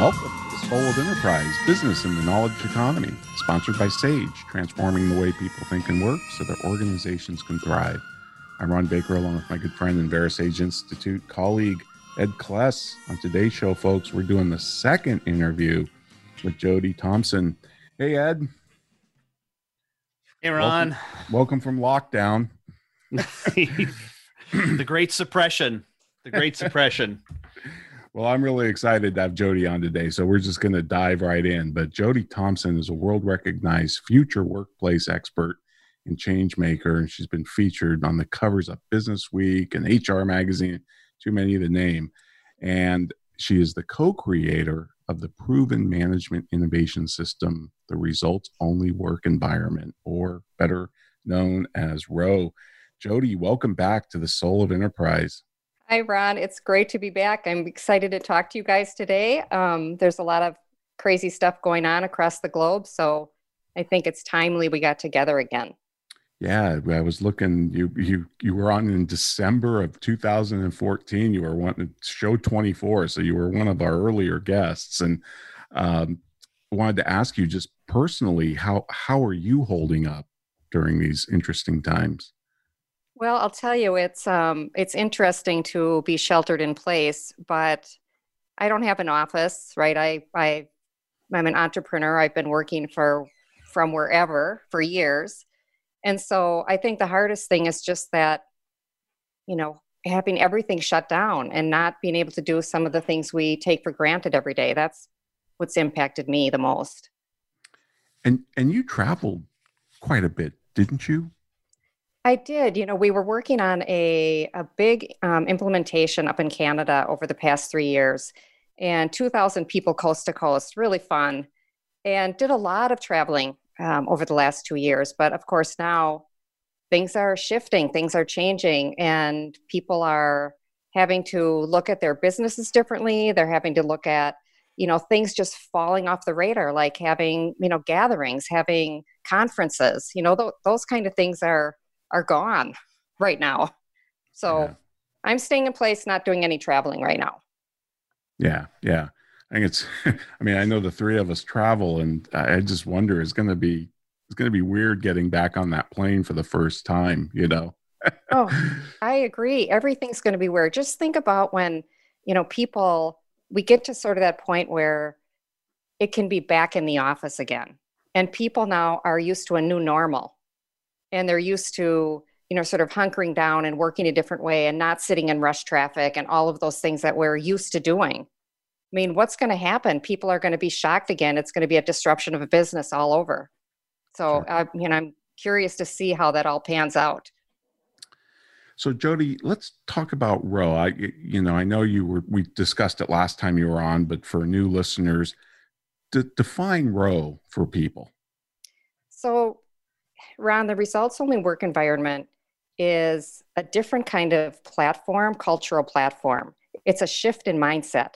Welcome to the Soul of Enterprise, Business in the Knowledge Economy, sponsored by SAGE, transforming the way people think and work so that organizations can thrive. I'm Ron Baker, along with my good friend and Verisage Institute colleague, Ed Kless. On today's show, folks, we're doing the second interview with Jody Thompson. Hey, Ed. Hey, Ron. Welcome from lockdown. The great suppression. The great suppression. Well, I'm really excited to have Jody on today, so we're just going to dive right in. But Jody Thompson is a world-recognized future workplace expert and change maker, and she's been featured on the covers of Business Week and HR Magazine, too many to name. And she is the co-creator of the proven management innovation system, the results-only work environment, or better known as ROWE. Jody, welcome back to the Soul of Enterprise. Hi, Ron. It's great to be back. I'm excited to talk to you guys today. There's a lot of crazy stuff going on across the globe, so I think it's timely we got together again. Yeah, I was looking. You were on in December of 2014. You were wanting show 24, so you were one of our earlier guests, and wanted to ask you just personally, how are you holding up during these interesting times? Well, I'll tell you, it's interesting to be sheltered in place, but I don't have an office, right? I'm an entrepreneur. I've been working from wherever for years. And so I think the hardest thing is just that, you know, having everything shut down and not being able to do some of the things we take for granted every day. That's what's impacted me the most. And you traveled quite a bit, didn't you? I did. You know, we were working on a big implementation up in Canada over the past 3 years, and 2,000 people coast to coast, really fun, and did a lot of traveling over the last 2 years. But of course, now things are shifting, things are changing, and people are having to look at their businesses differently. They're having to look at, you know, things just falling off the radar, like having, you know, gatherings, having conferences, you know, those kind of things are gone right now. So yeah. I'm staying in place, not doing any traveling right now. Yeah. Yeah. I think it's, I mean, I know the three of us travel, and I just wonder, it's going to be weird getting back on that plane for the first time, you know? Oh, I agree. Everything's going to be weird. Just think about when, you know, we get to sort of that point where it can be back in the office again. And people now are used to a new normal. And they're used to, you know, sort of hunkering down and working a different way and not sitting in rush traffic and all of those things that we're used to doing. I mean, what's going to happen? People are going to be shocked again. It's going to be a disruption of a business all over. So, sure. You know, I'm curious to see how that all pans out. So, Jody, let's talk about ROWE. I know we discussed it last time you were on, but for new listeners, define ROWE for people. So, Ron, the results-only work environment is a different kind of platform, cultural platform. It's a shift in mindset.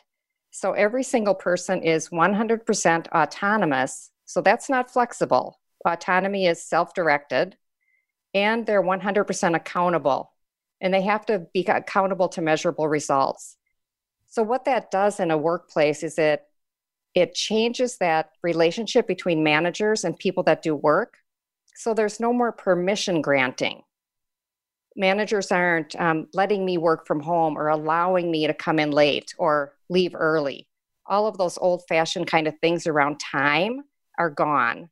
So every single person is 100% autonomous. So that's not flexible. Autonomy is self-directed, and they're 100% accountable, and they have to be accountable to measurable results. So what that does in a workplace is it changes that relationship between managers and people that do work. So there's no more permission granting. Managers aren't letting me work from home or allowing me to come in late or leave early. All of those old-fashioned kind of things around time are gone.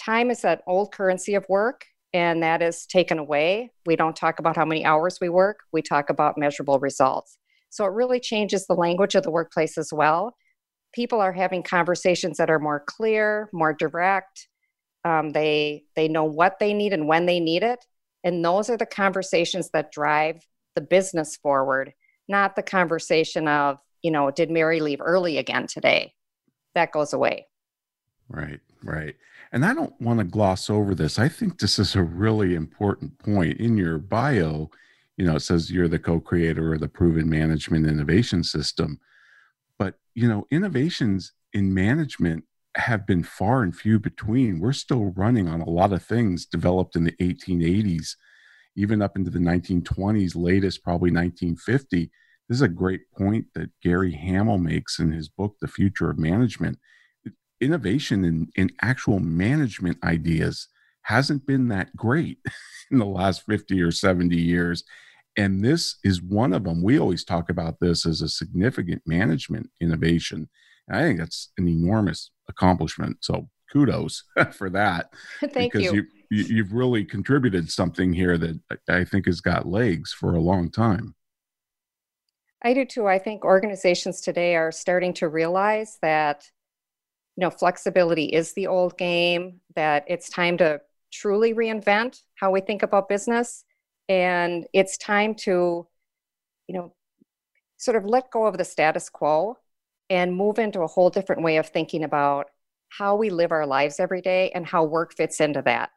Time is that old currency of work, and that is taken away. We don't talk about how many hours we work. We talk about measurable results. So it really changes the language of the workplace as well. People are having conversations that are more clear, more direct. They know what they need and when they need it. And those are the conversations that drive the business forward, not the conversation of, you know, did Mary leave early again today? That goes away. Right, right. And I don't want to gloss over this. I think this is a really important point. In your bio, you know, it says you're the co-creator of the Proven Management Innovation System. But, you know, innovations in management have been far and few between. We're still running on a lot of things developed in the 1880s, even up into the 1920s, latest probably 1950. This is a great point that Gary Hamel makes in his book, The Future of Management. Innovation in actual management ideas hasn't been that great in the last 50 or 70 years. And this is one of them. We always talk about this as a significant management innovation. And I think that's an enormous accomplishment. So kudos for that. Thank you. Because you've really contributed something here that I think has got legs for a long time. I do too. I think organizations today are starting to realize that, you know, flexibility is the old game, that it's time to truly reinvent how we think about business. And it's time to, you know, sort of let go of the status quo and move into a whole different way of thinking about how we live our lives every day and how work fits into that.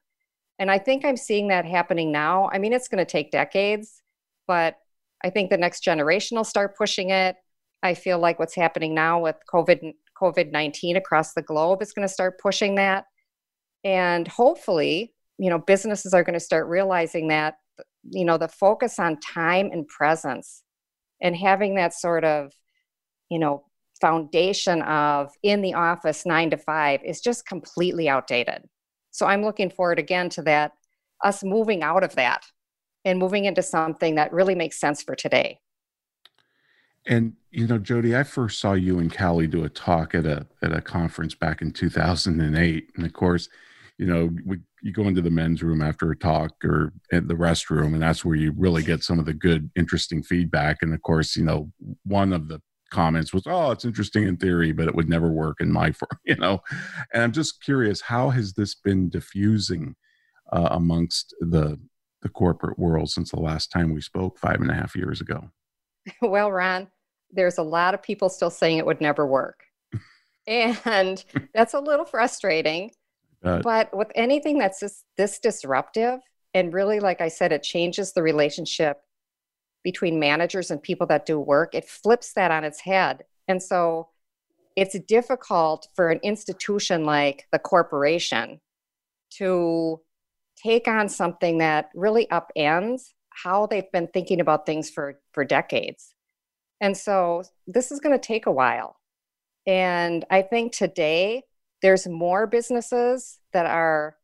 And I think I'm seeing that happening now. I mean, it's going to take decades, but I think the next generation will start pushing it. I feel like what's happening now with COVID-19 across the globe is going to start pushing that. And hopefully, you know, businesses are going to start realizing that, you know, the focus on time and presence and having that sort of, you know, foundation of in the office 9 to 5 is just completely outdated. So I'm looking forward again to that, us moving out of that and moving into something that really makes sense for today. And, you know, Jody, I first saw you and Callie do a talk at a conference back in 2008. And of course, you know, you go into the men's room after a talk or at the restroom, and that's where you really get some of the good, interesting feedback. And of course, you know, one of the comments was, oh, it's interesting in theory, but it would never work in my firm, you know. And I'm just curious, how has this been diffusing amongst the corporate world since the last time we spoke 5.5 years ago? Well, Ron, there's a lot of people still saying it would never work. And that's a little frustrating. But with anything that's this disruptive, and really, like I said, it changes the relationship between managers and people that do work. It flips that on its head. And so it's difficult for an institution like the corporation to take on something that really upends how they've been thinking about things for decades. And so this is going to take a while. And I think today there's more businesses that are,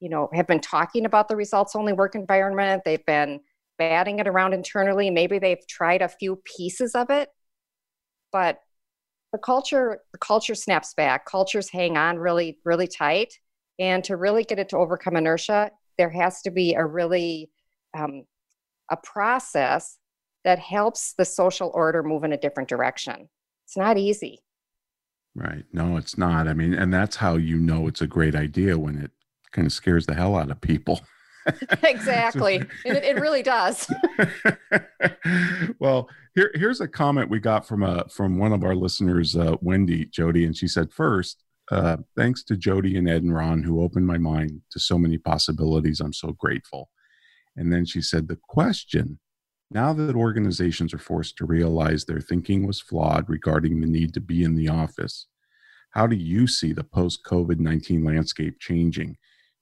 you know, have been talking about the results only work environment. They've been batting it around internally. Maybe they've tried a few pieces of it, but the culture snaps back. Cultures hang on really, really tight. And to really get it to overcome inertia, there has to be a really, a process that helps the social order move in a different direction. It's not easy. Right. No, it's not. I mean, and that's how you know it's a great idea, when it kind of scares the hell out of people. Exactly. So, it really does. Well, here's a comment we got from one of our listeners, Wendy, Jody, and she said, first, thanks to Jody and Ed and Ron, who opened my mind to so many possibilities. I'm so grateful. And then she said, the question, now that organizations are forced to realize their thinking was flawed regarding the need to be in the office, how do you see the post-COVID-19 landscape changing?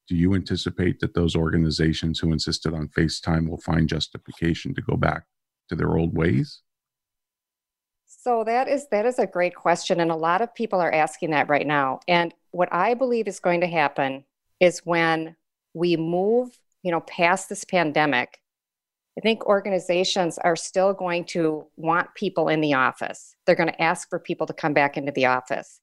Do you anticipate that those organizations who insisted on FaceTime will find justification to go back to their old ways? So that is a great question. And a lot of people are asking that right now. And what I believe is going to happen is when we move, you know, past this pandemic, I think organizations are still going to want people in the office. They're going to ask for people to come back into the office.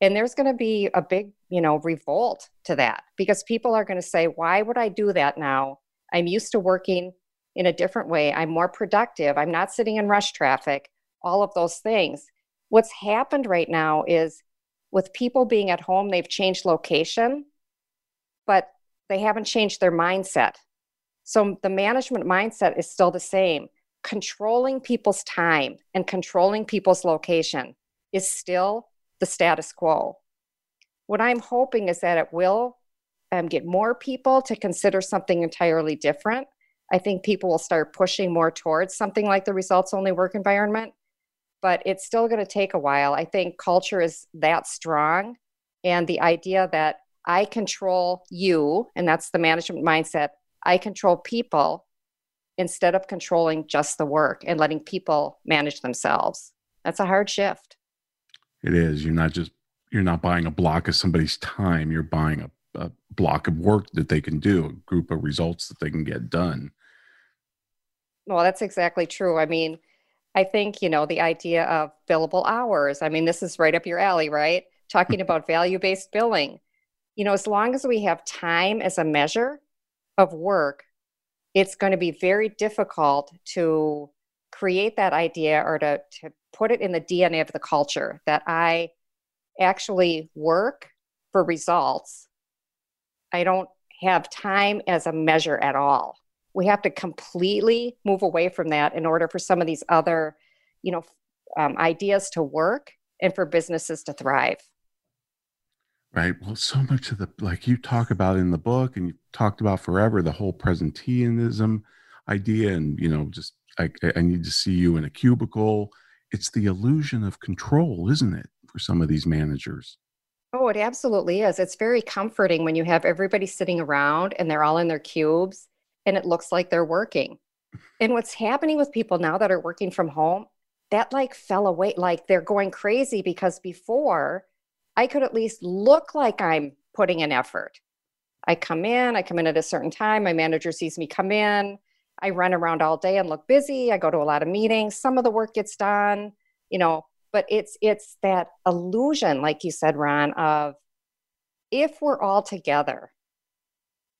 And there's going to be a big, you know, revolt to that, because people are going to say, why would I do that now? I'm used to working in a different way. I'm more productive. I'm not sitting in rush traffic, all of those things. What's happened right now is with people being at home, they've changed location, but they haven't changed their mindset. So the management mindset is still the same. controlling people's time and controlling people's location is still the status quo. What I'm hoping is that it will get more people to consider something entirely different. I think people will start pushing more towards something like the results-only work environment, but it's still going to take a while. I think culture is that strong, and the idea that I control you, and that's the management mindset, I control people instead of controlling just the work and letting people manage themselves. That's a hard shift. It is. You're not buying a block of somebody's time. You're buying a block of work that they can do, a group of results that they can get done. Well, that's exactly true. I mean, I think, the idea of billable hours, I mean, this is right up your alley, right? Talking about value-based billing. As long as we have time as a measure of work, it's going to be very difficult to create that idea or to put it in the DNA of the culture that I actually work for results. I don't have time as a measure at all. We have to completely move away from that in order for some of these other, ideas to work and for businesses to thrive. Right. Well, so much of like you talk about in the book and you talked about forever, the whole presenteeism idea and, just I need to see you in a cubicle. It's the illusion of control, isn't it, for some of these managers? Oh, it absolutely is. It's very comforting when you have everybody sitting around and they're all in their cubes and it looks like they're working. And what's happening with people now that are working from home, that like fell away, like they're going crazy because before I could at least look like I'm putting in effort. I come in at a certain time. My manager sees me come in. I run around all day and look busy. I go to a lot of meetings. Some of the work gets done, but it's that illusion, like you said, Ron, of if we're all together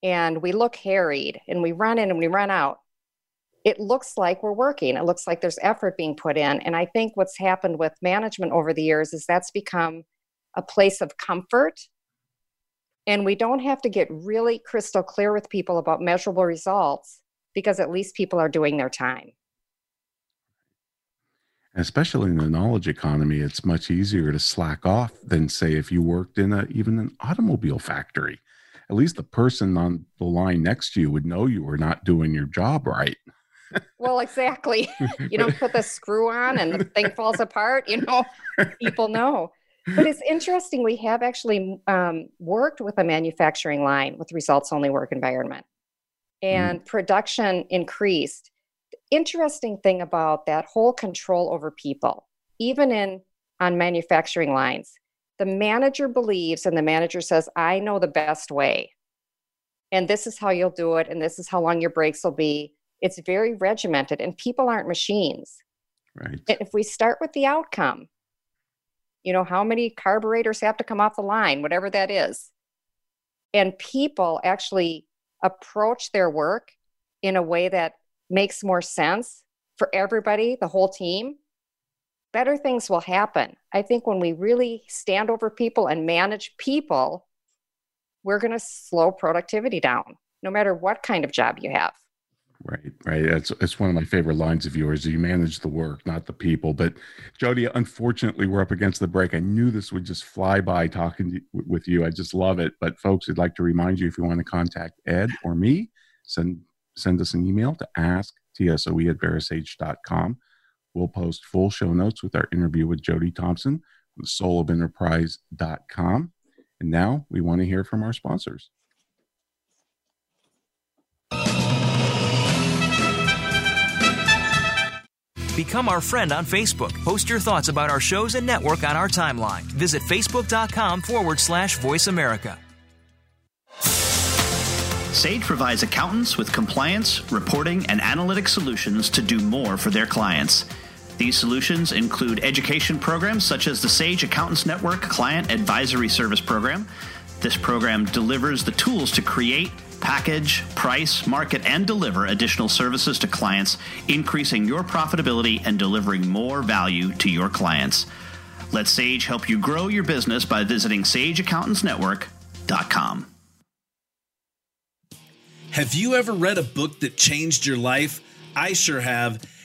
and we look harried and we run in and we run out, it looks like we're working. It looks like there's effort being put in. And I think what's happened with management over the years is that's become a place of comfort. And we don't have to get really crystal clear with people about measurable results because at least people are doing their time. And especially in the knowledge economy, it's much easier to slack off than say if you worked in even an automobile factory. At least the person on the line next to you would know you were not doing your job right. Well, exactly. You don't put the screw on and the thing falls apart, people know. But it's interesting, we have actually worked with a manufacturing line with results-only work environment, and production increased. The interesting thing about that whole control over people, even on manufacturing lines, the manager believes and the manager says, I know the best way, and this is how you'll do it, and this is how long your breaks will be. It's very regimented, and people aren't machines. Right. And if we start with the outcome, how many carburetors have to come off the line, whatever that is. And people actually approach their work in a way that makes more sense for everybody, the whole team, better things will happen. I think when we really stand over people and manage people, we're going to slow productivity down, no matter what kind of job you have. Right. It's one of my favorite lines of yours. You manage the work, not the people. But Jody, unfortunately, we're up against the break. I knew this would just fly by with you. I just love it. But folks, I'd like to remind you, if you want to contact Ed or me, send us an email to asktsoe@verisage.com. We'll post full show notes with our interview with Jody Thompson from soulofenterprise.com. And now we want to hear from our sponsors. Become our friend on Facebook. Post your thoughts about our shows and network on our timeline. Visit facebook.com/Voice America. Sage provides accountants with compliance, reporting, and analytic solutions to do more for their clients. These solutions include education programs such as the Sage Accountants Network Client Advisory Service Program. This program delivers the tools to create, package, price, market, and deliver additional services to clients, increasing your profitability and delivering more value to your clients. Let Sage help you grow your business by visiting sageaccountantsnetwork.com. Have you ever read a book that changed your life? I sure have.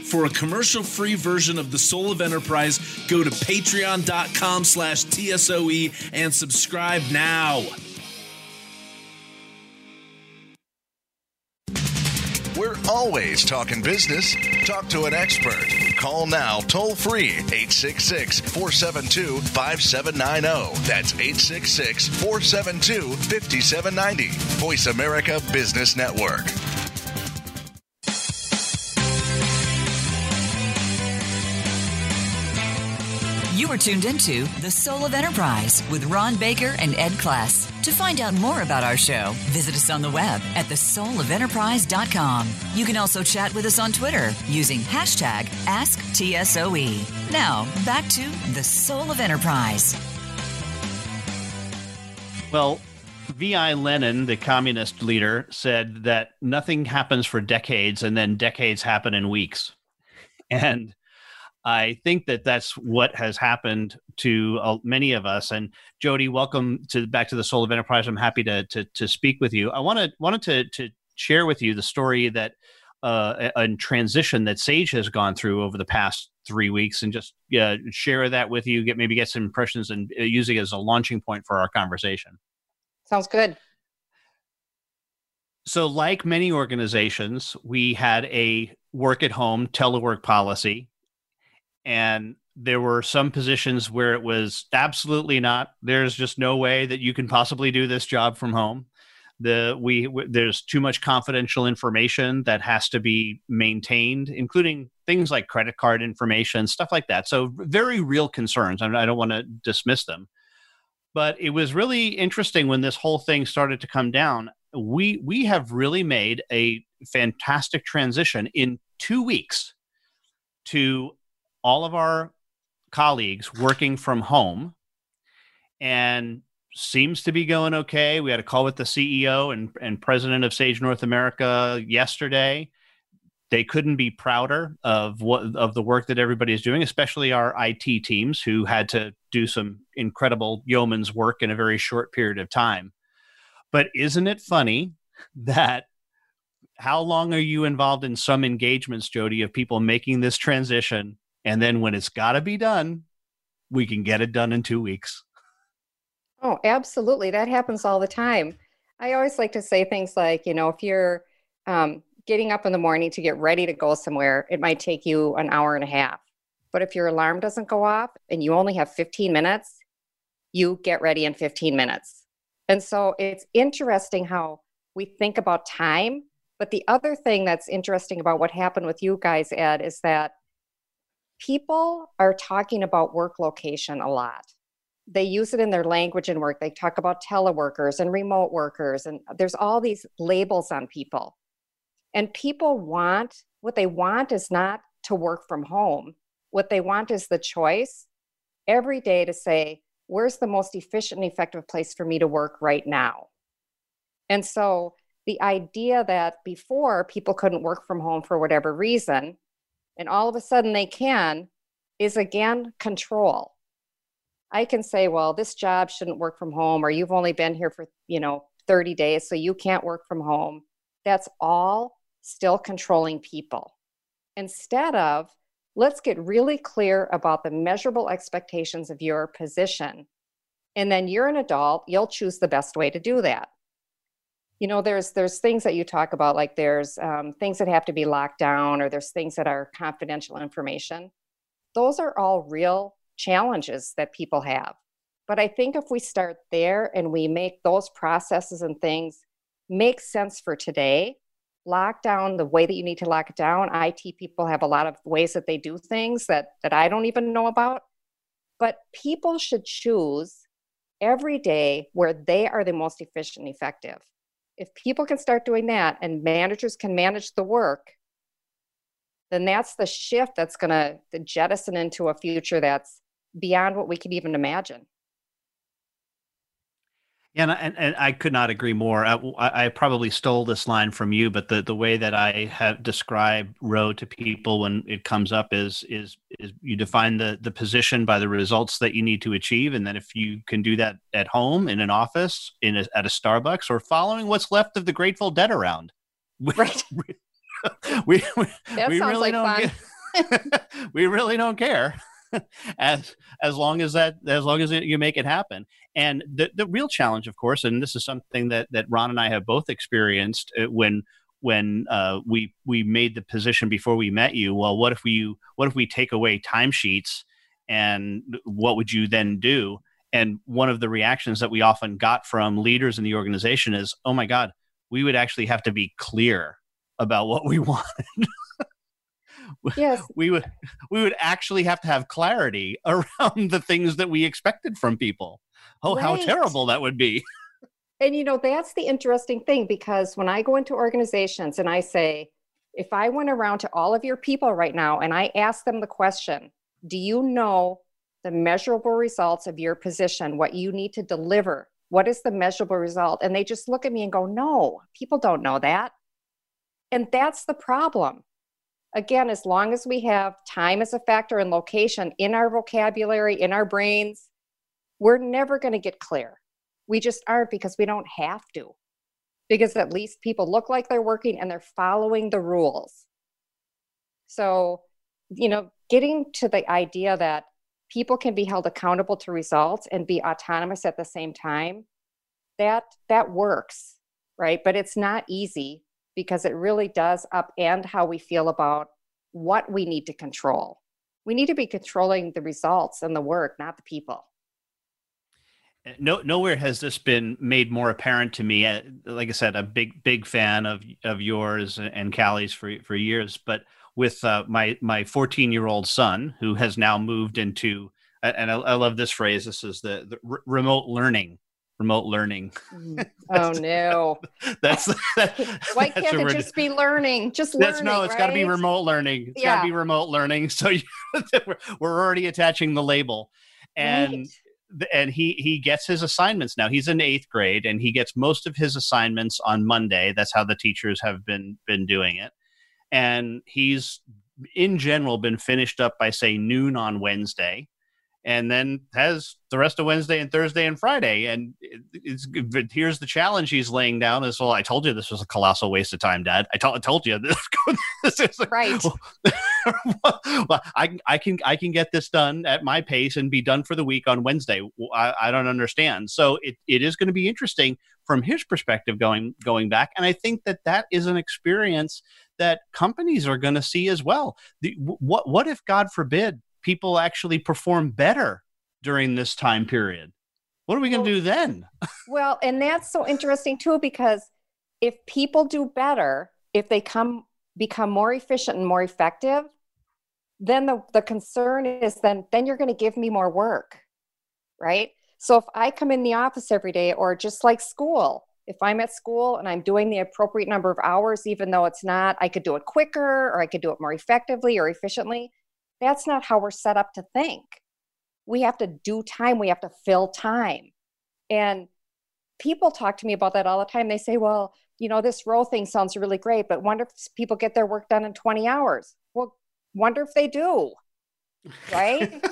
For a commercial-free version of The Soul of Enterprise, go to patreon.com/TSOE and subscribe now. We're always talking business. Talk to an expert. Call now, toll free, 866-472-5790. That's 866-472-5790. Voice America Business Network. You are tuned into The Soul of Enterprise with Ron Baker and Ed Kless. To find out more about our show, visit us on the web at thesoulofenterprise.com. You can also chat with us on Twitter using hashtag AskTSOE. Now, back to The Soul of Enterprise. Well, V.I. Lenin, the communist leader, said that nothing happens for decades, and then decades happen in weeks. And I think that that's what has happened to many of us. And Jody, welcome back to the Soul of Enterprise. I'm happy to speak with you. I wanted to share with you the story that and transition that Sage has gone through over the past 3 weeks, and just share that with you. Maybe get some impressions and use it as a launching point for our conversation. Sounds good. So, like many organizations, we had a work at home telework policy. And there were some positions where it was absolutely not. There's just no way that you can possibly do this job from home. There's too much confidential information that has to be maintained, including things like credit card information, stuff like that. So very real concerns. I don't want to dismiss them. But it was really interesting when this whole thing started to come down. We have really made a fantastic transition in 2 weeks to all of our colleagues working from home, and seems to be going okay. We had a call with the CEO and president of Sage North America yesterday. They couldn't be prouder of the work that everybody is doing, especially our IT teams, who had to do some incredible yeoman's work in a very short period of time. But isn't it funny that how long are you involved in some engagements, Jody, of people making this transition? And then when it's got to be done, we can get it done in 2 weeks. Oh, absolutely. That happens all the time. I always like to say things like, if you're getting up in the morning to get ready to go somewhere, it might take you an hour and a half. But if your alarm doesn't go off and you only have 15 minutes, you get ready in 15 minutes. And so it's interesting how we think about time. But the other thing that's interesting about what happened with you guys, Ed, is that people are talking about work location a lot. They use it in their language and work. They talk about teleworkers and remote workers, and there's all these labels on people. And people what they want is not to work from home. What they want is the choice every day to say, where's the most efficient and effective place for me to work right now? And so the idea that before people couldn't work from home for whatever reason, and all of a sudden they can, is again control. I can say, well, this job shouldn't work from home, or you've only been here for 30 days, so you can't work from home. That's all still controlling people. Instead of, let's get really clear about the measurable expectations of your position. And then you're an adult, you'll choose the best way to do that. There's things that you talk about, like there's things that have to be locked down, or there's things that are confidential information. Those are all real challenges that people have. But I think if we start there and we make those processes and things make sense for today, lock down the way that you need to lock it down. IT people have a lot of ways that they do things that I don't even know about. But people should choose every day where they are the most efficient and effective. If people can start doing that and managers can manage the work, then that's the shift that's going to jettison into a future that's beyond what we can even imagine. Yeah, and I could not agree more. I probably stole this line from you, but the way that I have described ROWE to people when it comes up is you define the position by the results that you need to achieve, and then if you can do that at home, in an office, at a Starbucks, or following what's left of the Grateful Dead around. Right. We really like we really don't care. As long as you make it happen. And the real challenge, of course, and this is something that Ron and I have both experienced when we made the position before we met you. Well, what if we take away timesheets, and what would you then do? And one of the reactions that we often got from leaders in the organization is, oh my God, we would actually have to be clear about what we wanted. Yes. We would actually have to have clarity around the things that we expected from people. Oh, right. How terrible that would be. And that's the interesting thing, because when I go into organizations and I say, if I went around to all of your people right now and I asked them the question, do you know the measurable results of your position, what you need to deliver? What is the measurable result? And they just look at me and go, no, people don't know that. And that's the problem. Again, as long as we have time as a factor and location in our vocabulary, in our brains, we're never going to get clear. We just aren't, because we don't have to. Because at least people look like they're working and they're following the rules. So, getting to the idea that people can be held accountable to results and be autonomous at the same time, that works, right? But it's not easy, because it really does upend how we feel about what we need to control. We need to be controlling the results and the work, not the people. No, nowhere has this been made more apparent to me. Like I said, a big fan of yours and Callie's for years, but with my 14-year-old son, who has now moved into, and I love this phrase, this is the remote learning. Remote learning. Oh no! Why can't it just be learning? Just learning. It's got to be remote learning. It's got to be remote learning. So we're already attaching the label, and right. And he gets his assignments now. He's in 8th grade, and he gets most of his assignments on Monday. That's how the teachers have been doing it, and he's in general been finished up by say noon on Wednesday. And then has the rest of Wednesday and Thursday and Friday. And here's the challenge he's laying down is, well, I told you this was a colossal waste of time, Dad. I told you this. This is right. Well, I can get this done at my pace and be done for the week on Wednesday. I don't understand. So it is going to be interesting from his perspective going back. And I think that is an experience that companies are going to see as well. What if, God forbid, people actually perform better during this time period? What are we going to do then? Well, and that's so interesting too, because if people do better, if they become more efficient and more effective, then the concern is then you're going to give me more work, right? So if I come in the office every day, or just like school, if I'm at school and I'm doing the appropriate number of hours, even though it's not, I could do it quicker, or I could do it more effectively or efficiently. That's not how we're set up to think. We have to do time. We have to fill time. And people talk to me about that all the time. They say, well, this ROWE thing sounds really great, but wonder if people get their work done in 20 hours. Well, wonder if they do, right?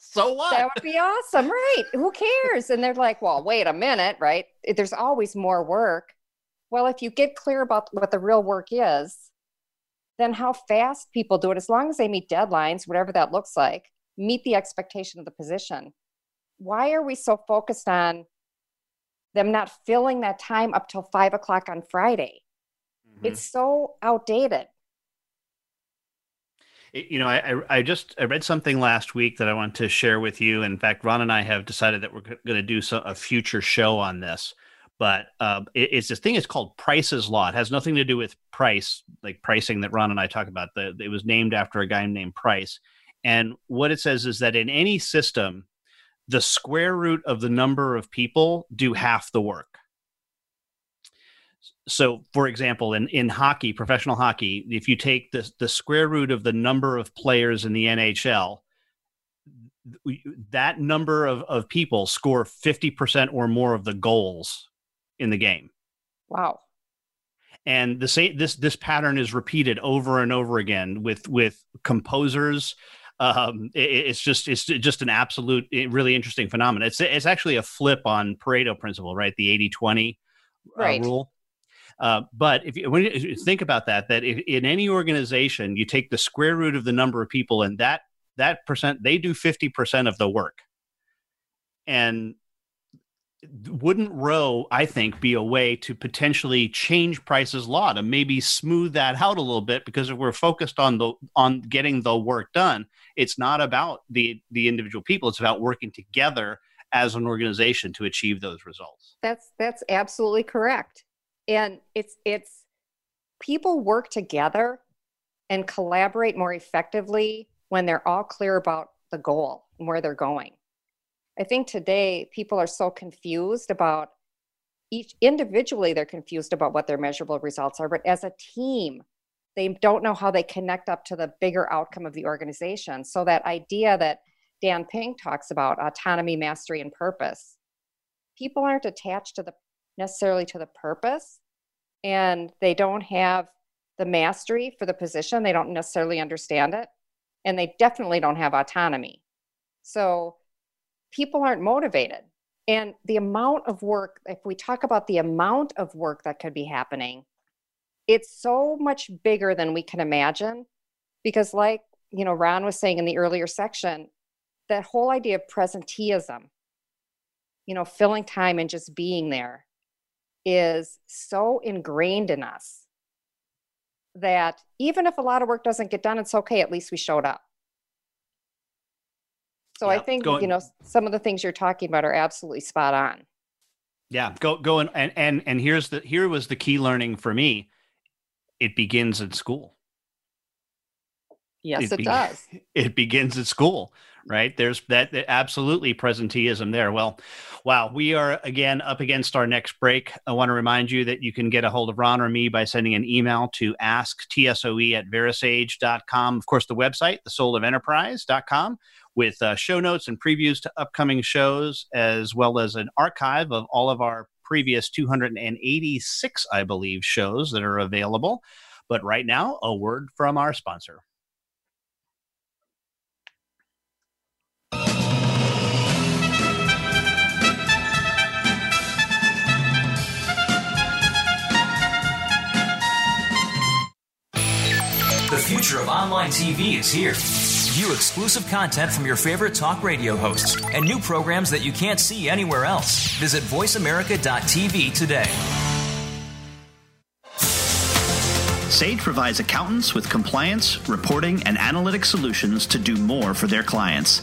So what? That would be awesome, right? Who cares? And they're like, well, wait a minute, right? There's always more work. Well, if you get clear about what the real work is, then how fast people do it, as long as they meet deadlines, whatever that looks like, meet the expectation of the position. Why are we so focused on them not filling that time up till 5:00 on Friday? Mm-hmm. It's so outdated. I read something last week that I want to share with you. In fact, Ron and I have decided that we're going to do a future show on this. But it's this thing. It's called Price's Law. It has nothing to do with price, like pricing that Ron and I talk about. It was named after a guy named Price. And what it says is that in any system, the square root of the number of people do half the work. So, for example, in hockey, professional hockey, if you take the square root of the number of players in the NHL, that number of people score 50% or more of the goals in the game. Wow. And this pattern is repeated over and over again with composers. It's just an absolute really interesting phenomenon. It's actually a flip on Pareto principle, right? The 80-20 rule. But when you think about that if in any organization, you take the square root of the number of people and that percent, they do 50% of the work. And wouldn't ROWE, I think, be a way to potentially change Price's Law to maybe smooth that out a little bit? Because if we're focused on getting the work done, it's not about the individual people. It's about working together as an organization to achieve those results. That's absolutely correct. And it's people work together and collaborate more effectively when they're all clear about the goal and where they're going. I think today people are so confused about each individually, they're confused about what their measurable results are, but as a team, they don't know how they connect up to the bigger outcome of the organization. So that idea that Dan Pink talks about, autonomy, mastery, and purpose, people aren't attached to necessarily to the purpose, and they don't have the mastery for the position. They don't necessarily understand it, and they definitely don't have autonomy. So people aren't motivated. And the amount of work, if we talk about the amount of work that could be happening, it's so much bigger than we can imagine. Because like, Ron was saying in the earlier section, that whole idea of presenteeism, filling time and just being there, is so ingrained in us that even if a lot of work doesn't get done, it's okay, at least we showed up. So yeah, I think, some of the things you're talking about are absolutely spot on. Yeah. Go and here was the key learning for me. It begins at school. Yes, it does. It begins at school, right? There's that absolutely presenteeism there. Well, wow. We are again up against our next break. I want to remind you that you can get a hold of Ron or me by sending an email to asktsoe@verisage.com. Of course, the website, thesoulofenterprise.com. with show notes and previews to upcoming shows, as well as an archive of all of our previous 286, I believe, shows that are available. But right now, a word from our sponsor. The future of online TV is here. View exclusive content from your favorite talk radio hosts and new programs that you can't see anywhere else. Visit voiceamerica.tv today. SAGE provides accountants with compliance, reporting, and analytic solutions to do more for their clients.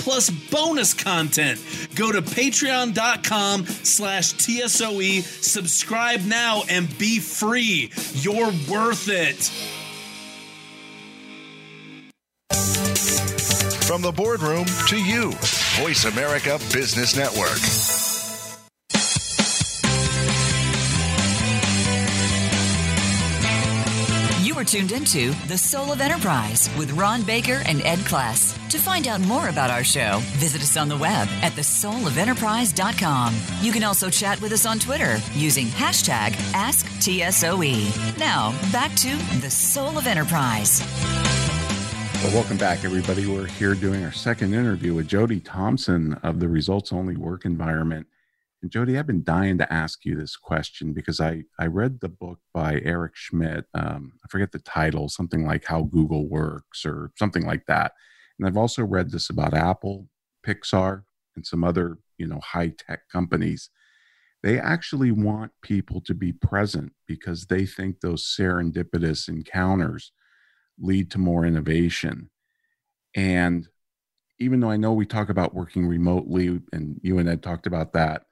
plus bonus content. Go to patreon.com/TSOE, subscribe now, and be free. You're worth it. From the boardroom to you, Voice America Business Network. You are tuned into The Soul of Enterprise with Ron Baker and Ed Kless. To find out more about our show, visit us on the web at thesoulofenterprise.com. You can also chat with us on Twitter using hashtag AskTSOE. Now, back to The Soul of Enterprise. Well, welcome back, everybody. We're here doing our second interview with Jody Thompson of the Results Only Work Environment. And Jody, I've been dying to ask you this question because I read the book by Eric Schmidt. I forget the title, something like How Google Works or something like that. And I've also read this about Apple, Pixar, and some other, high-tech companies. They actually want people to be present because they think those serendipitous encounters lead to more innovation. And even though I know we talk about working remotely, and you and Ed talked about that,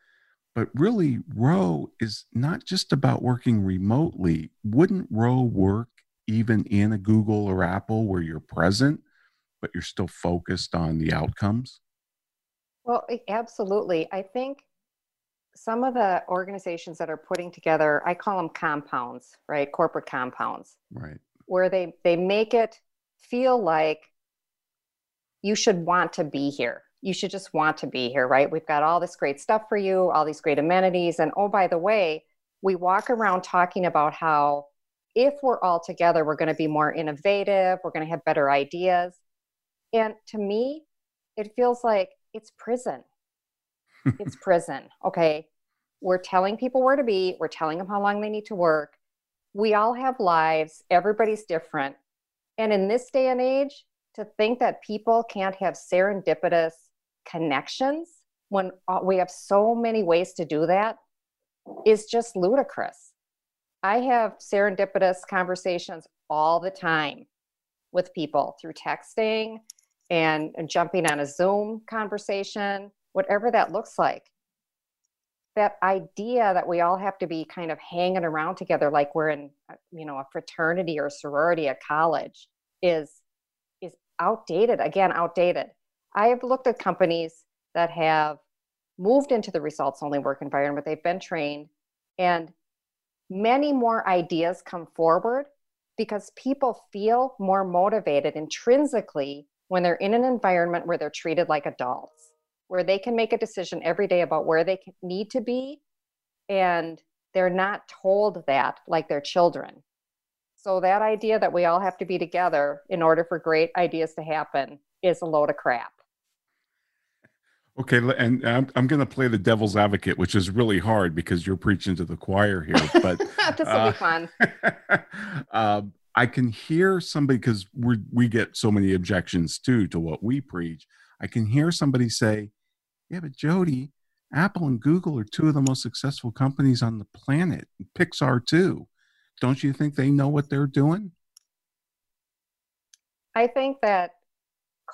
but really ROWE is not just about working remotely. Wouldn't ROWE work even in a Google or Apple where you're present, but you're still focused on the outcomes? Well, absolutely. I think some of the organizations that are putting together, I call them compounds, right? Corporate compounds. Right. Where they make it feel like you should want to be here. You should just want to be here, right? We've got all this great stuff for you, all these great amenities. And oh, by the way, we walk around talking about how if we're all together, we're going to be more innovative. We're going to have better ideas. And to me, it feels like it's prison. It's prison. Okay. We're telling people where to be. We're telling them how long they need to work. We all have lives. Everybody's different. And in this day and age, to think that people can't have serendipitous connections when we have so many ways to do that is just ludicrous. I have serendipitous conversations all the time with people through texting and jumping on a Zoom conversation, whatever that looks like. That idea that we all have to be kind of hanging around together like we're in, a fraternity or sorority at college is outdated. Again, outdated. I have looked at companies that have moved into the results-only work environment. They've been trained, and many more ideas come forward because people feel more motivated intrinsically when they're in an environment where they're treated like adults, where they can make a decision every day about where they need to be, and they're not told that like their children. So that idea that we all have to be together in order for great ideas to happen is a load of crap. Okay, and I'm going to play the devil's advocate, which is really hard because you're preaching to the choir here. But this will be fun. I can hear somebody, because we get so many objections too to what we preach. I can hear somebody say, yeah, but Jody, Apple and Google are two of the most successful companies on the planet. Pixar too. Don't you think they know what they're doing? I think that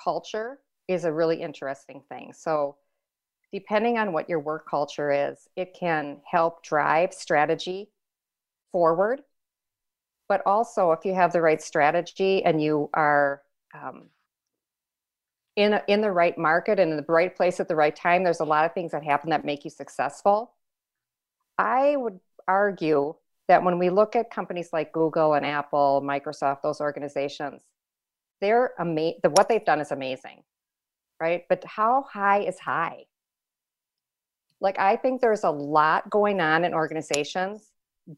culture is a really interesting thing. So depending on what your work culture is, it can help drive strategy forward. But also if you have the right strategy and you are in the right market and in the right place at the right time, there's a lot of things that happen that make you successful. I would argue that when we look at companies like Google and Apple, Microsoft, those organizations, they're what they've done is amazing, right? But how high is high? Like, I think there's a lot going on in organizations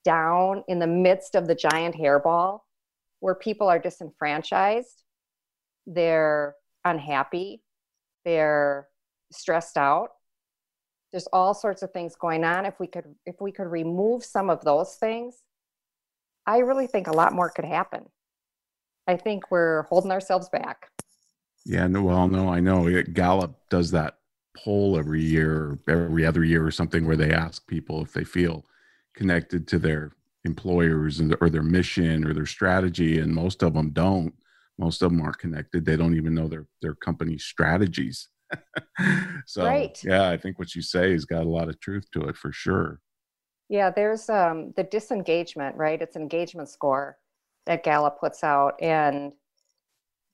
down in the midst of the giant hairball where people are disenfranchised, they're unhappy, they're stressed out. There's all sorts of things going on. If we could remove some of those things, I really think a lot more could happen. I think we're holding ourselves back. Yeah, I know. Gallup does that poll every year, every other year or something, where they ask people if they feel connected to their employers or their mission or their strategy, and most of them don't. Most of them aren't connected. They don't even know their company's strategies. So, right. Yeah, I think what you say has got a lot of truth to it for sure. Yeah, there's the disengagement, right? It's an engagement score that Gallup puts out. And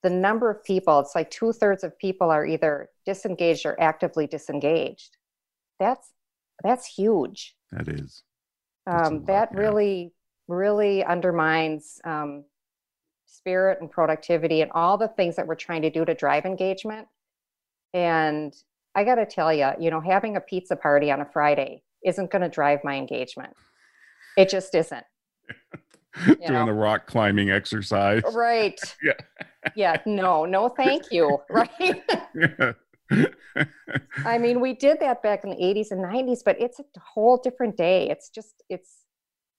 the number of people, it's like 2/3 of people are either disengaged or actively disengaged. That's huge. That is. That really undermines spirit and productivity and all the things that we're trying to do to drive engagement. And I got to tell you, having a pizza party on a Friday isn't going to drive my engagement. It just isn't. doing the rock climbing exercise. Right. Yeah. Yeah. No, no, thank you. Right. Yeah. I mean, we did that back in the 80s and 90s, but it's a whole different day. It's just,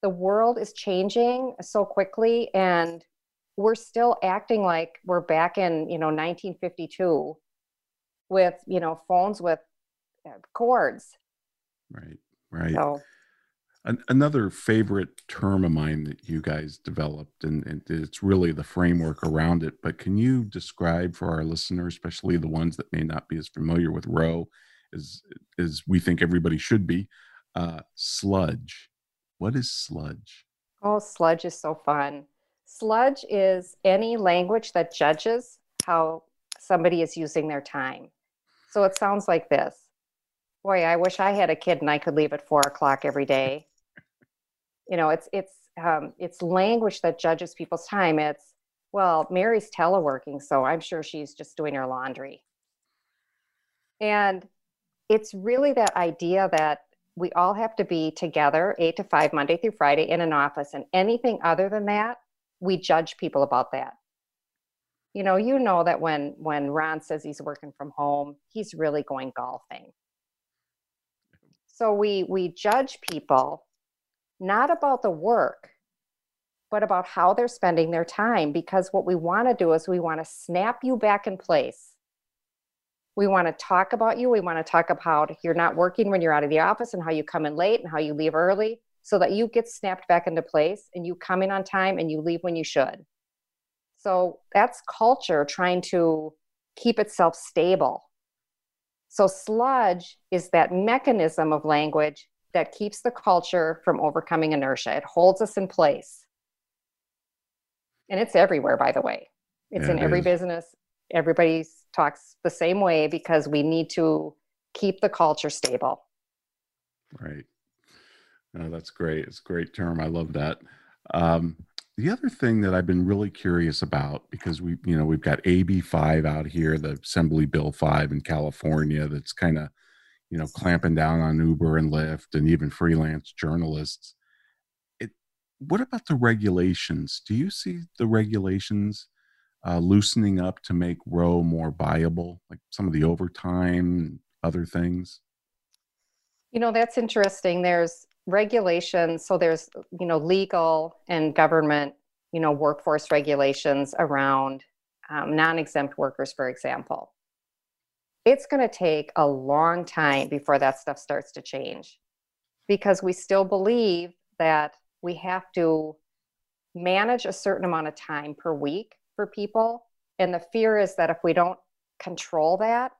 the world is changing so quickly, and we're still acting like we're back in, 1952 with, phones with cords. Right. Right. So. Another favorite term of mine that you guys developed, and it's really the framework around it, but can you describe for our listeners, especially the ones that may not be as familiar with ROWE as we think everybody should be, sludge. What is sludge? Oh, sludge is so fun. Sludge is any language that judges how somebody is using their time. So it sounds like this. Boy, I wish I had a kid and I could leave at 4 o'clock every day. It's language that judges people's time. It's, well, Mary's teleworking, so I'm sure she's just doing her laundry. And it's really that idea that we all have to be together 8 to 5, Monday through Friday in an office, and anything other than that, we judge people about that. You know that when Ron says he's working from home, he's really going golfing. So we judge people not about the work, but about how they're spending their time, because what we want to do is we want to snap you back in place. We want to talk about you. We want to talk about how you're not working when you're out of the office, and how you come in late and how you leave early, so that you get snapped back into place and you come in on time and you leave when you should. So that's culture trying to keep itself stable. So sludge is that mechanism of language that keeps the culture from overcoming inertia. It holds us in place. And it's everywhere, by the way. It's in every business. Everybody talks the same way because we need to keep the culture stable. Right. No, that's great. It's a great term. I love that. The other thing that I've been really curious about, because we've got AB5 out here, the Assembly Bill 5 in California, that's kind of, clamping down on Uber and Lyft and even freelance journalists. What about the regulations? Do you see the regulations loosening up to make ROWE more viable, like some of the overtime and other things? That's interesting. There's regulations. So there's, legal and government, workforce regulations around non-exempt workers, for example. It's going to take a long time before that stuff starts to change, because we still believe that we have to manage a certain amount of time per week for people. And the fear is that if we don't control that,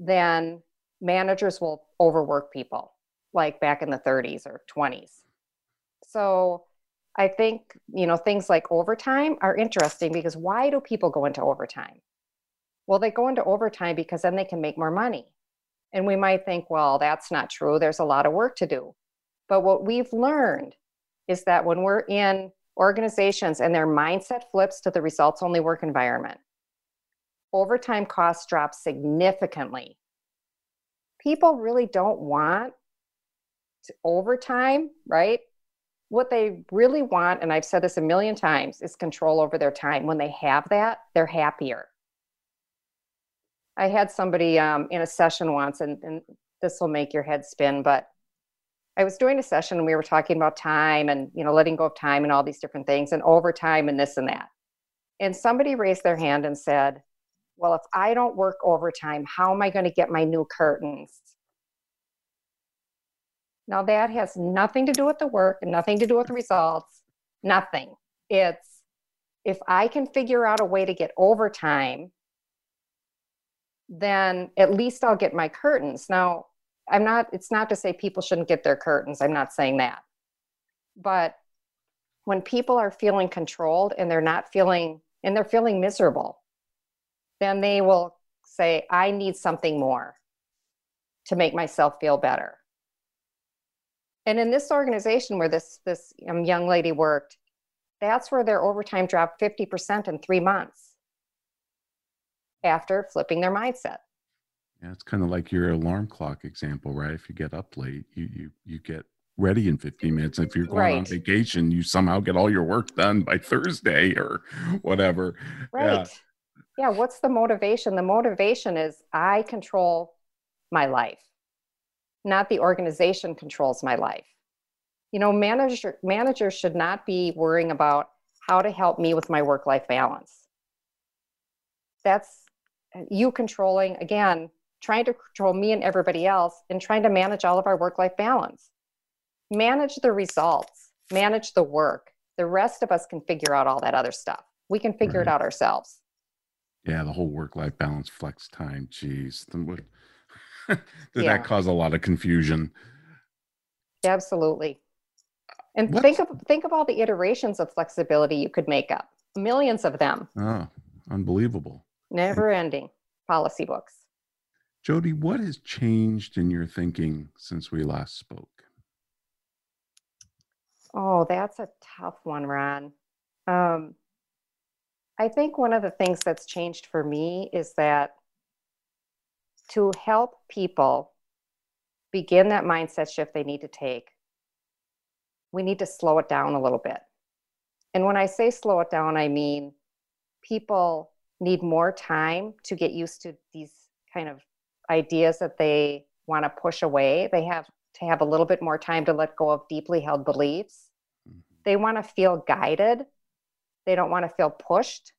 then managers will overwork people, like back in the 30s or 20s. So I think, things like overtime are interesting, because why do people go into overtime? Well, they go into overtime because then they can make more money. And we might think, well, that's not true. There's a lot of work to do. But what we've learned is that when we're in organizations and their mindset flips to the results-only work environment, overtime costs drop significantly. People really don't want overtime, right? What they really want, and I've said this a million times, is control over their time. When they have that, they're happier. I had somebody in a session once, and this will make your head spin, but I was doing a session and we were talking about time and, letting go of time and all these different things and overtime and this and that. And somebody raised their hand and said, well, if I don't work overtime, how am I going to get my new curtains? Now that has nothing to do with the work and nothing to do with the results, nothing. It's, if I can figure out a way to get overtime, then at least I'll get my curtains. Now, it's not to say people shouldn't get their curtains. I'm not saying that. But when people are feeling controlled and they're feeling miserable, then they will say, I need something more to make myself feel better. And in this organization where this young lady worked, that's where their overtime dropped 50% in 3 months after flipping their mindset. Yeah, it's kind of like your alarm clock example, right? If you get up late, you get ready in 15 minutes. If you're going on vacation, you somehow get all your work done by Thursday or whatever. Yeah. What's the motivation? The motivation is I control my life, not the organization controls my life. You know, managers should not be worrying about how to help me with my work-life balance. That's you controlling, again, trying to control me and everybody else and trying to manage all of our work-life balance. Manage the results, manage the work. The rest of us can figure out all that other stuff. We can figure it out ourselves. Yeah, the whole work-life balance, flex time, geez. Did that cause a lot of confusion? Absolutely. And think of all the iterations of flexibility you could make up. Millions of them. Oh, unbelievable. Never-ending policy books. Jody, what has changed in your thinking since we last spoke? Oh, that's a tough one, Ron. I think one of the things that's changed for me is that to help people begin that mindset shift they need to take, we need to slow it down a little bit. And when I say slow it down, I mean people need more time to get used to these kind of ideas that they want to push away. They have to have a little bit more time to let go of deeply held beliefs. They want to feel guided. They don't want to feel pushed.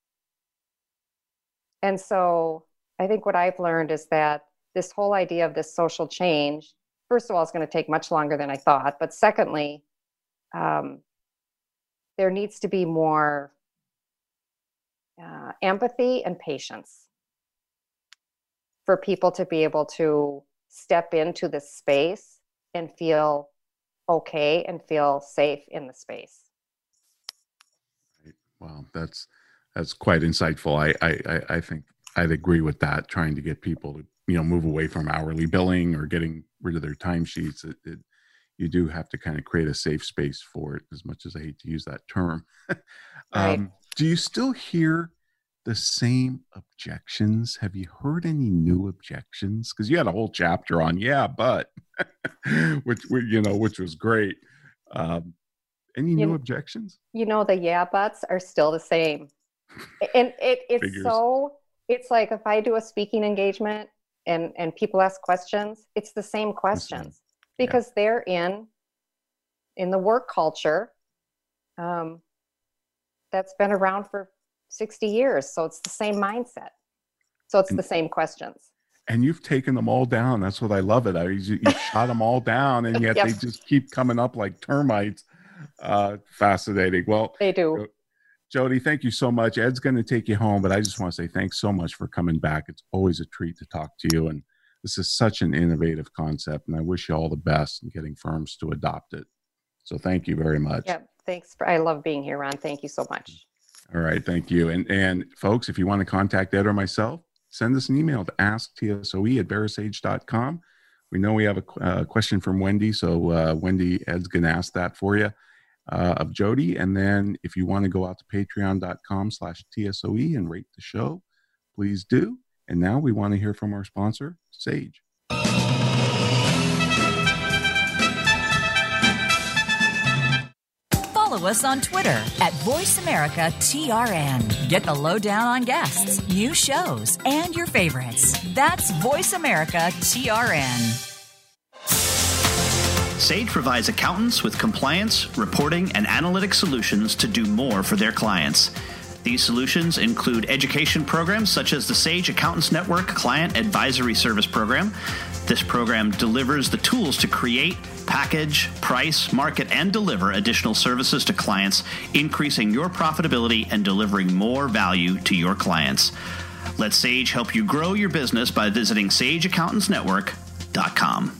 And so I think what I've learned is that this whole idea of this social change, first of all, it's going to take much longer than I thought. But secondly, there needs to be more empathy and patience for people to be able to step into this space and feel okay and feel safe in the space. Wow, that's quite insightful. I think I'd agree with that. Trying to get people to move away from hourly billing or getting rid of their timesheets, you do have to kind of create a safe space for it. As much as I hate to use that term, do you still hear the same objections? Have you heard any new objections? Because you had a whole chapter on, but, which was great. Any new objections? The buts are still the same. And it's so, it's like if I do a speaking engagement and people ask questions, it's the same questions because they're in the work culture that's been around for 60 years. So it's the same mindset. So it's the same questions. And you've taken them all down. That's what I love it. You shot them all down and yet they just keep coming up like termites. Fascinating. Well, they do. Jody, thank you so much. Ed's going to take you home, but I just want to say thanks so much for coming back. It's always a treat to talk to you. And this is such an innovative concept and I wish you all the best in getting firms to adopt it. So thank you very much. Yeah. Thanks. I love being here, Ron. Thank you so much. All right. Thank you. And folks, if you want to contact Ed or myself, send us an email to asktsoe@verisage.com. We know we have a question from Wendy. So Wendy, Ed's going to ask that for you of Jody. And then if you want to go out to patreon.com/TSOE and rate the show, please do. And now we want to hear from our sponsor, Sage. Follow us on Twitter @VoiceAmericaTRN. Get the lowdown on guests, new shows, and your favorites. That's VoiceAmericaTRN. Sage provides accountants with compliance, reporting, and analytic solutions to do more for their clients. These solutions include education programs such as the Sage Accountants Network Client Advisory Service Program. This program delivers the tools to create, package, price, market, and deliver additional services to clients, increasing your profitability and delivering more value to your clients. Let Sage help you grow your business by visiting sageaccountantsnetwork.com.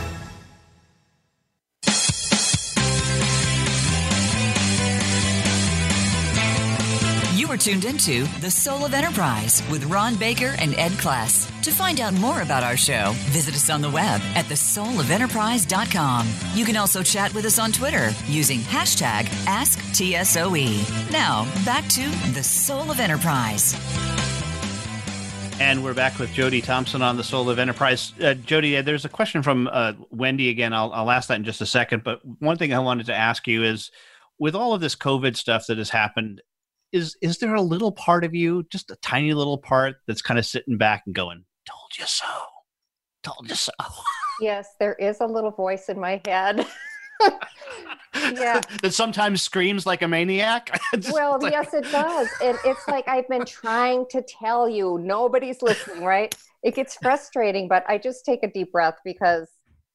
We're tuned into The Soul of Enterprise with Ron Baker and Ed Kless. To find out more about our show, visit us on the web at thesoulofenterprise.com. You can also chat with us on Twitter using hashtag AskTSOE. Now, back to The Soul of Enterprise. And we're back with Jody Thompson on The Soul of Enterprise. Jody, there's a question from Wendy again. I'll ask that in just a second. But one thing I wanted to ask you is, with all of this COVID stuff that has happened, is there a little part of you, just a tiny little part, that's kind of sitting back and going, told you so, told you so? Yes, there is a little voice in my head. Yeah. That sometimes screams like a maniac. Well, like... yes, it does. And it's like, I've been trying to tell you, nobody's listening, right? It gets frustrating, but I just take a deep breath because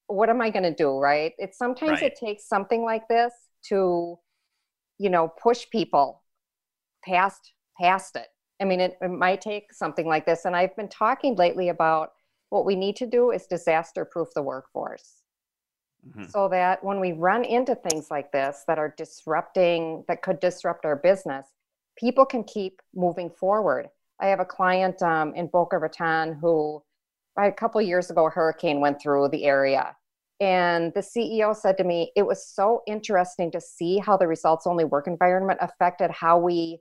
what am I going to do, right? It's sometimes it takes something like this to, you know, push people past it. I mean, it might take something like this. And I've been talking lately about what we need to do is disaster-proof the workforce, so that when we run into things like this that are disrupting, that could disrupt our business, people can keep moving forward. I have a client in Boca Raton who, a couple of years ago, a hurricane went through the area. And the CEO said to me, it was so interesting to see how the results-only work environment affected how we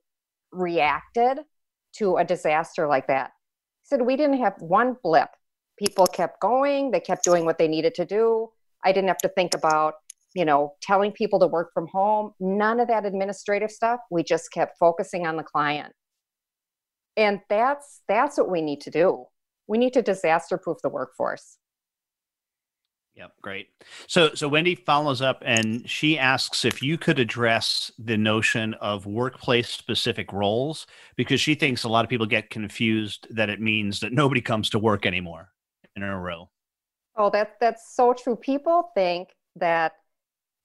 reacted to a disaster like that. He said, we didn't have one blip. People kept going. They kept doing what they needed to do. I didn't have to think about, you know, telling people to work from home. None of that administrative stuff. We just kept focusing on the client. And that's what we need to do. We need to disaster-proof the workforce. Yep. Great. So Wendy follows up and she asks if you could address the notion of workplace specific roles, because she thinks a lot of people get confused that it means that nobody comes to work anymore in a row. Oh, that's so true. People think that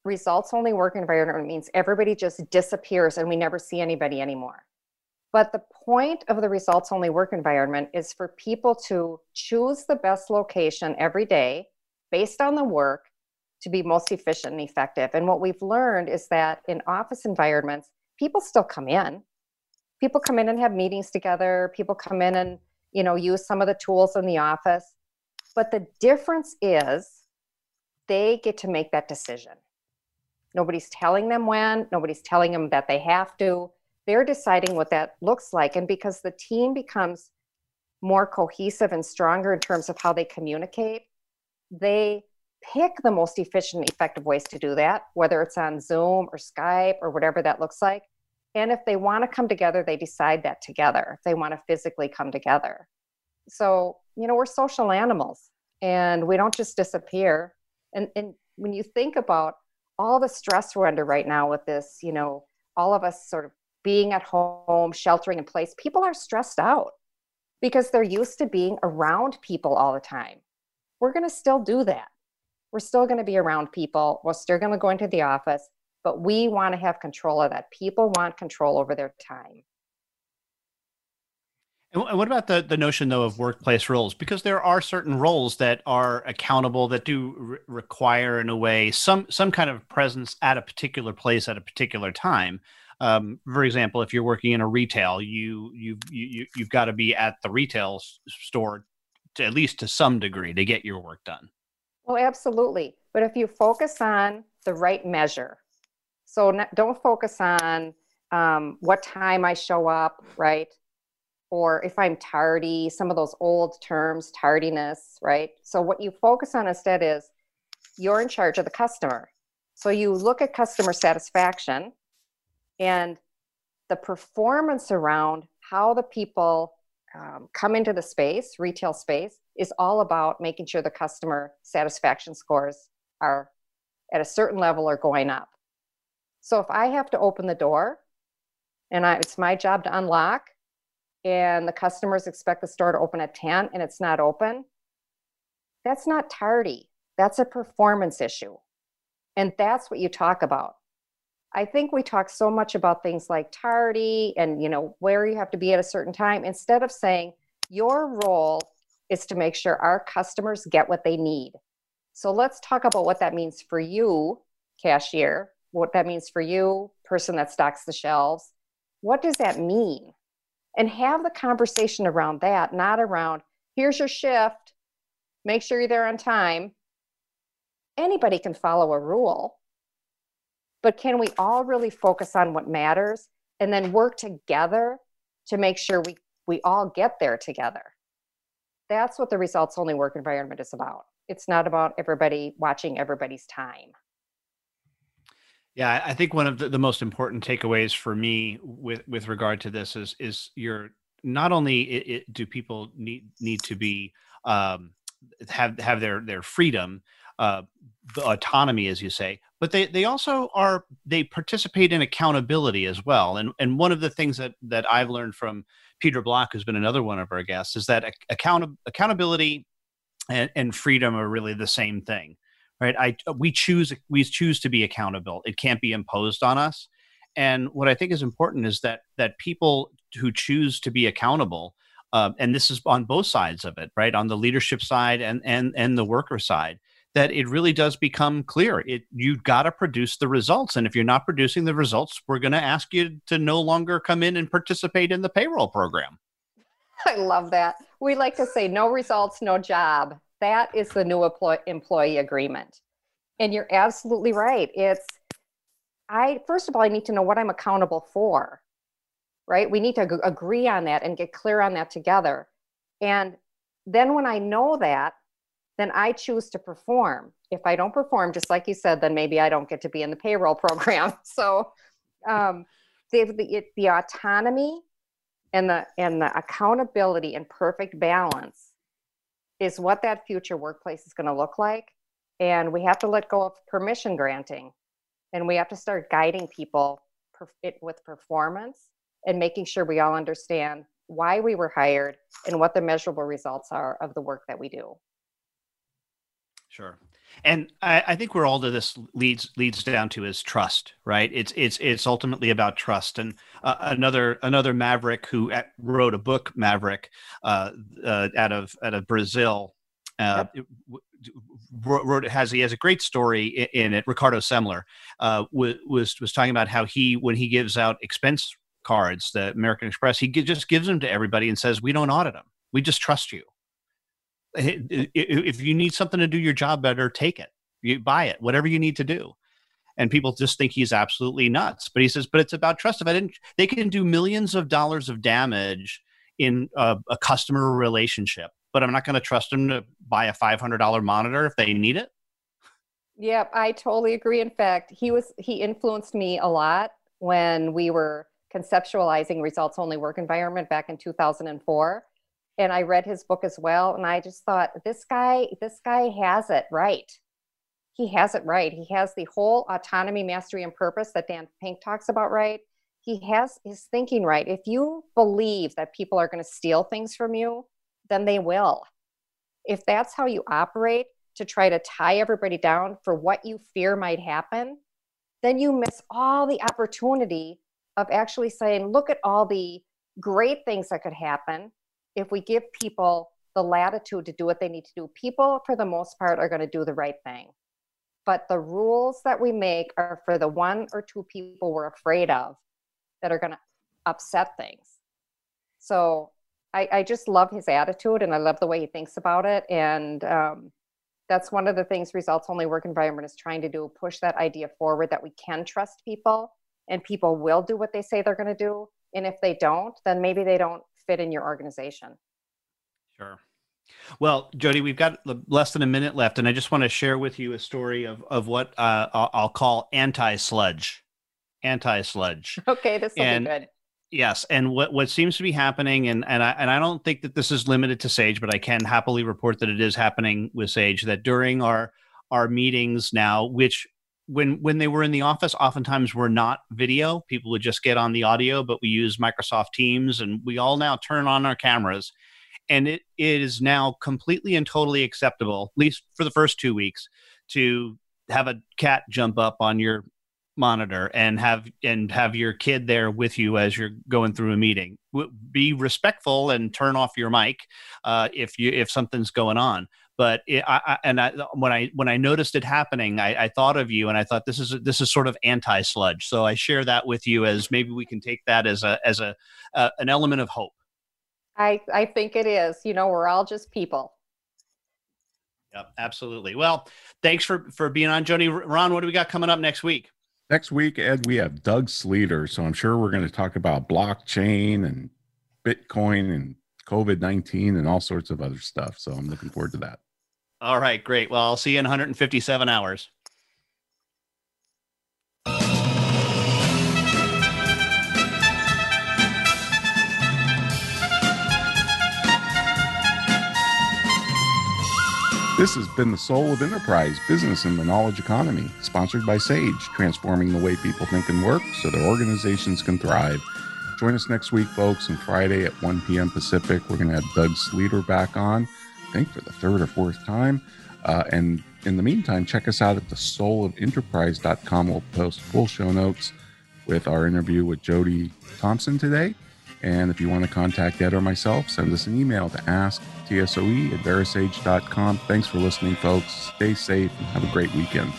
results only work environment means everybody just disappears and we never see anybody anymore. But the point of the results only work environment is for people to choose the best location every day based on the work to be most efficient and effective. And what we've learned is that in office environments, people still come in. People come in and have meetings together. People come in and, you know, use some of the tools in the office. But the difference is they get to make that decision. Nobody's telling them when, nobody's telling them that they have to. They're deciding what that looks like. And because the team becomes more cohesive and stronger in terms of how they communicate, they pick the most efficient, effective ways to do that, whether it's on Zoom or Skype or whatever that looks like. And if they want to come together, they decide that together, if they want to physically come together. So, you know, we're social animals and we don't just disappear. And when you think about all the stress we're under right now with this, you know, all of us sort of being at home, sheltering in place, people are stressed out because they're used to being around people all the time. We're going to still do that. We're still going to be around people. We're still going to go into the office, but we want to have control of that. People want control over their time. And what about the notion, though, of workplace roles? Because there are certain roles that are accountable, that do require, in a way, some kind of presence at a particular place at a particular time. For example, if you're working in a retail, you've got to be at the retail store, to at least to some degree, to get your work done. Well, absolutely. But if you focus on the right measure, so don't focus on what time I show up, right? Or if I'm tardy, some of those old terms, tardiness, right? So what you focus on instead is you're in charge of the customer. So you look at customer satisfaction and the performance around how the people come into the space, retail space, is all about making sure the customer satisfaction scores are at a certain level or going up. So if I have to open the door and it's my job to unlock, and the customers expect the store to open at 10 and it's not open, that's not tardy. That's a performance issue. And that's what you talk about. I think we talk so much about things like tardy and, you know, where you have to be at a certain time, instead of saying your role is to make sure our customers get what they need. So let's talk about what that means for you, cashier, what that means for you, person that stocks the shelves. What does that mean? And have the conversation around that, not around, here's your shift, make sure you're there on time. Anybody can follow a rule, but can we all really focus on what matters and then work together to make sure we all get there together? That's what the results-only work environment is about. It's not about everybody watching everybody's time. Yeah, I think one of the most important takeaways for me with regard to this is you're not only do people need to be have their freedom, the autonomy, as you say, but they also they participate in accountability as well. And one of the things that I've learned from Peter Block, who's been another one of our guests, is that accountability and freedom are really the same thing. Right, we choose to be accountable. It can't be imposed on us. And what I think is important is that people who choose to be accountable, and this is on both sides of it, right, on the leadership side and the worker side, that it really does become clear. You've got to produce the results, and if you're not producing the results, we're going to ask you to no longer come in and participate in the payroll program. I love that. We like to say, no results, no job. That is the new employee agreement. And you're absolutely right. First of all, I need to know what I'm accountable for, right? We need to agree on that and get clear on that together. And then when I know that, then I choose to perform. If I don't perform, just like you said, then maybe I don't get to be in the payroll program. So the autonomy and the accountability and perfect balance is what that future workplace is going to look like. And we have to let go of permission granting. And we have to start guiding people with performance and making sure we all understand why we were hired and what the measurable results are of the work that we do. Sure. And I think where all of this leads down to is trust, right? It's ultimately about trust. And another Maverick who wrote a book, Maverick, out of Brazil, yep. He has a great story in it. Ricardo Semler was talking about how when he gives out expense cards, the American Express, he just gives them to everybody and says, "We don't audit them. We just trust you. If you need something to do your job better, take it, you buy it, whatever you need to do." And people just think he's absolutely nuts, but he says, but it's about trust. They can do millions of dollars of damage in a customer relationship, but I'm not going to trust them to buy a $500 monitor if they need it. Yeah, I totally agree. In fact, he influenced me a lot when we were conceptualizing results only work environment back in 2004. And I read his book as well. And I just thought, this guy has it right. He has it right. He has the whole autonomy, mastery, and purpose that Dan Pink talks about right. He has his thinking right. If you believe that people are going to steal things from you, then they will. If that's how you operate, to try to tie everybody down for what you fear might happen, then you miss all the opportunity of actually saying, look at all the great things that could happen if we give people the latitude to do what they need to do. People, for the most part, are going to do the right thing. But the rules that we make are for the one or two people we're afraid of that are going to upset things. So I just love his attitude, and I love the way he thinks about it. And that's one of the things results-only work environment is trying to do, push that idea forward that we can trust people, and people will do what they say they're going to do. And if they don't, then maybe they don't fit in your organization. Sure. Well, Jody, we've got less than a minute left, and I just want to share with you a story of what I'll call anti-sludge. Okay, this will be good. Yes, and what seems to be happening, and I don't think that this is limited to Sage, but I can happily report that it is happening with Sage, that during our meetings now, which when they were in the office, oftentimes we're not video. People would just get on the audio, but we use Microsoft Teams, and we all now turn on our cameras. And it is now completely and totally acceptable, at least for the first 2 weeks, to have a cat jump up on your monitor and have your kid there with you as you're going through a meeting. Be respectful and turn off your mic if something's going on. But when I noticed it happening, I thought of you, and I thought this is sort of anti-sludge. So I share that with you, as maybe we can take that as an element of hope. I think it is. You know, we're all just people. Yep, absolutely. Well, thanks for being on, Jody. Ron, what do we got coming up next week? Next week, Ed, we have Doug Sleater. So I'm sure we're going to talk about blockchain and Bitcoin and COVID-19 and all sorts of other stuff. So I'm looking forward to that. All right, great. Well, I'll see you in 157 hours. This has been the Soul of Enterprise, Business in the Knowledge Economy, sponsored by SAGE, transforming the way people think and work so their organizations can thrive. Join us next week, folks, and Friday at 1 p.m. Pacific. We're going to have Doug Sleater back on, I think for the third or fourth time. And in the meantime, check us out at thesoulofenterprise.com. We'll post full show notes with our interview with Jody Thompson today. And if you want to contact Ed or myself, send us an email to asktsoe@verisage.com. Thanks for listening, folks. Stay safe and have a great weekend.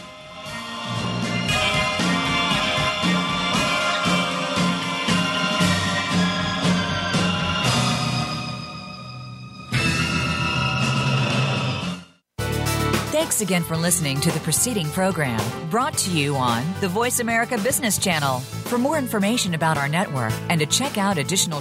Thanks again for listening to the preceding program brought to you on the Voice America Business Channel. For more information about our network and to check out additional